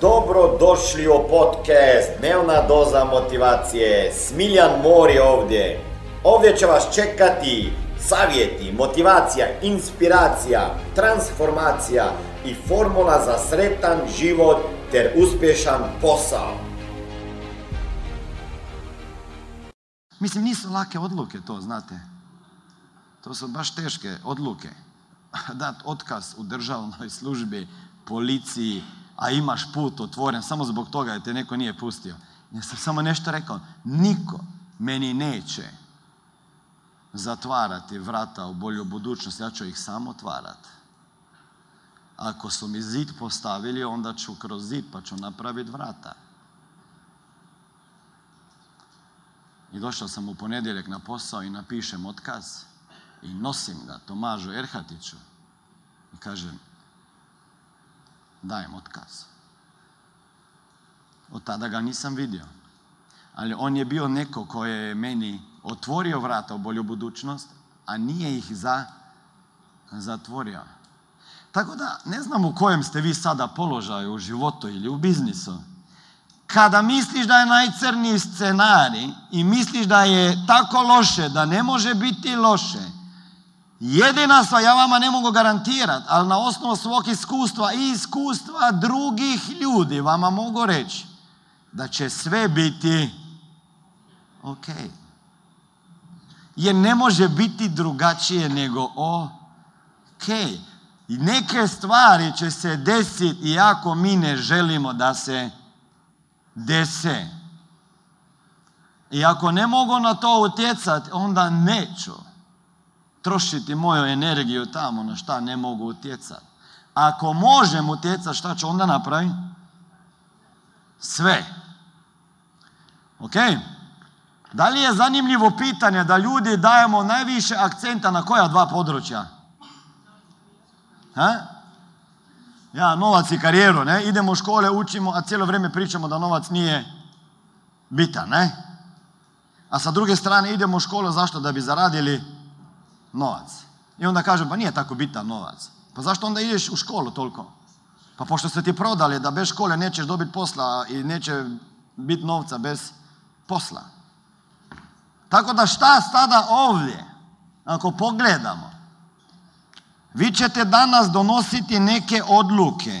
Dobrodošli u podcast, dnevna doza motivacije, Smiljan Mori ovdje. Ovdje će vas čekati savjeti, motivacija, inspiracija, transformacija i formula za sretan život ter uspješan posao. Mislim, nisu lake odluke to, znate. To su baš teške odluke. Dat otkaz u državnoj službi, policiji, a imaš put otvoren samo zbog toga da te neko nije pustio. Ja sam samo nešto rekao, niko meni neće zatvarati vrata u bolju budućnost, ja ću ih samo otvarati. Ako su mi zid postavili, onda ću kroz zid pa ću napraviti vrata. I došao sam u ponedjeljak na posao i napišem otkaz i nosim ga Tomažu Erhatiću i kažem, dajem otkaz. Od tada ga nisam vidio. Ali on je bio neko koji je meni otvorio vrata u bolju budućnost, a nije ih zatvorio. Tako da ne znam u kojem ste vi sada položaju u životu ili u biznisu. Kada misliš da je najcrniji scenarij i misliš da je tako loše, da ne može biti loše, jedina stvar, ja vama ne mogu garantirati, ali na osnovu svog iskustva i iskustva drugih ljudi vama mogu reći da će sve biti ok. Jer ne može biti drugačije nego ok. I neke stvari će se desiti iako mi ne želimo da se dese. I ako ne mogu na to utjecati, onda neću trošiti moju energiju tamo na šta ne mogu utjecati. Ako možem utjecati, šta ću onda napraviti? Sve. Ok? Da li je zanimljivo pitanje da ljudi dajemo najviše akcenta na koja dva područja? Ja, novac i karijeru, ne? Idemo u škole, učimo, a cijelo vrijeme pričamo da novac nije bitan, ne? A sa druge strane idemo u školu, zašto? Da bi zaradili novac. I onda kažem, pa nije tako bitan novac. Pa zašto onda ideš u školu toliko? Pa pošto ste ti prodali da bez škole nećeš dobiti posla i neće biti novca bez posla. Tako da šta sada ovdje, ako pogledamo, vi ćete danas donositi neke odluke.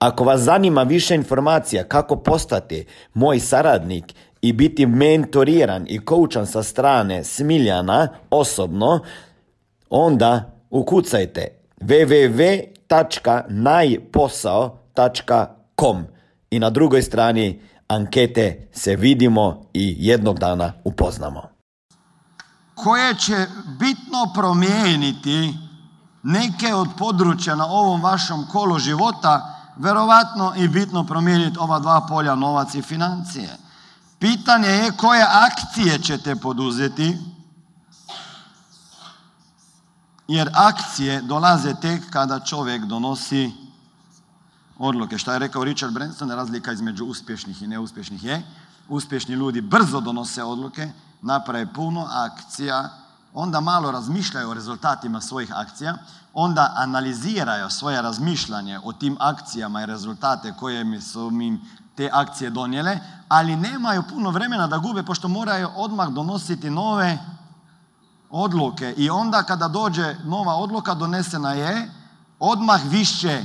Ako vas zanima više informacija kako postati moj saradnik i biti mentoriran i koučan sa strane Smiljana osobno, onda ukucajte www.najposao.com i na drugoj strani ankete se vidimo i jednog dana upoznamo. Koje će bitno promijeniti neke od područja na ovom vašem kolu života, vjerovatno i bitno promijeniti ova dva polja, novac i financije. Pitanje je koje akcije ćete poduzeti, jer akcije dolaze tek kada čovjek donosi odluke. Šta je rekao Richard Branson, razlika između uspješnih i neuspješnih je, uspješni ljudi brzo donose odluke, naprave puno akcija, onda malo razmišljaju o rezultatima svojih akcija, onda analiziraju svoje razmišljanje o tim akcijama i rezultate koje su im te akcije donijele, ali nemaju puno vremena da gube, pošto moraju odmah donositi nove odluke. I onda kada dođe nova odluka, donesena je odmah više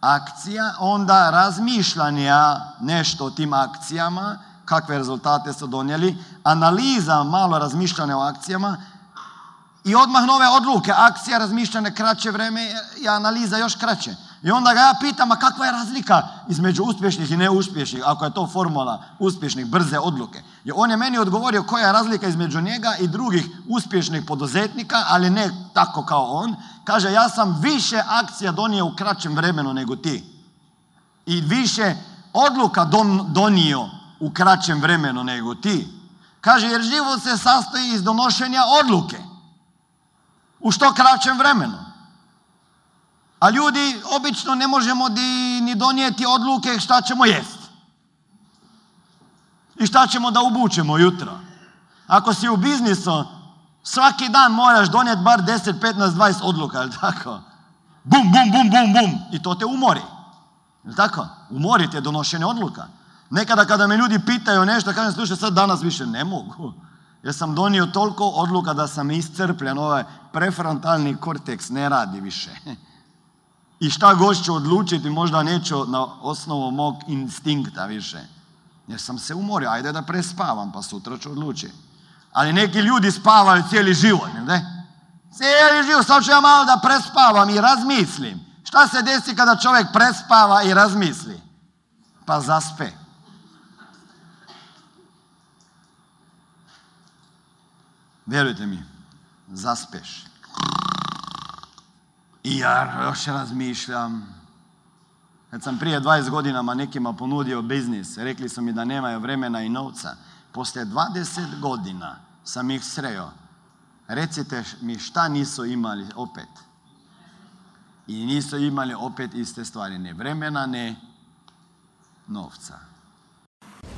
akcija, onda razmišljanja nešto o tim akcijama, kakve rezultate su donijeli, analiza malo razmišljanja o akcijama i odmah nove odluke, akcija razmišljanja kraće vreme i analiza još kraće. I onda ga ja pitam, a kakva je razlika između uspješnih i neuspješnih, ako je to formula uspješnih, brze odluke. I on je meni odgovorio koja je razlika između njega i drugih uspješnih poduzetnika, ali ne tako kao on. Kaže, ja sam više akcija donio u kraćem vremenu nego ti. I više odluka donio u kraćem vremenu nego ti. Kaže, jer život se sastoji iz donošenja odluke. U što kraćem vremenu. A ljudi, obično ne možemo ni donijeti odluke šta ćemo jesti. I šta ćemo da obučemo jutro. Ako si u biznisu, svaki dan moraš donijeti bar 10, 15, 20 odluka, jel tako? Bum, bum, bum, bum, bum. I to te umori. Jel tako? Umori te donošenje odluka. Nekada kada me ljudi pitaju nešto, kažem, slušaj, sad danas više ne mogu. Jer sam donio toliko odluka da sam iscrpljen, ovaj prefrontalni korteks ne radi više. I šta god ću odlučiti, možda neću na osnovu mog instinkta više. Jer sam se umorio, ajde da prespavam, pa sutra ću odlučiti. Ali neki ljudi spavaju cijeli život, ne? Cijeli život, sad ću ja malo da prespavam i razmislim. Šta se desi kada čovjek prespava i razmisli? Pa zaspe. Vjerujte mi, zaspeš. I ja još razmišljam. Kad sam prije 20 godinama nekima ponudio biznis, rekli su mi da nemaju vremena i novca. Poslije 20 godina sam ih sreo. Recite mi šta nisu imali opet. I nisu imali opet iste stvari. Ne vremena, ne novca.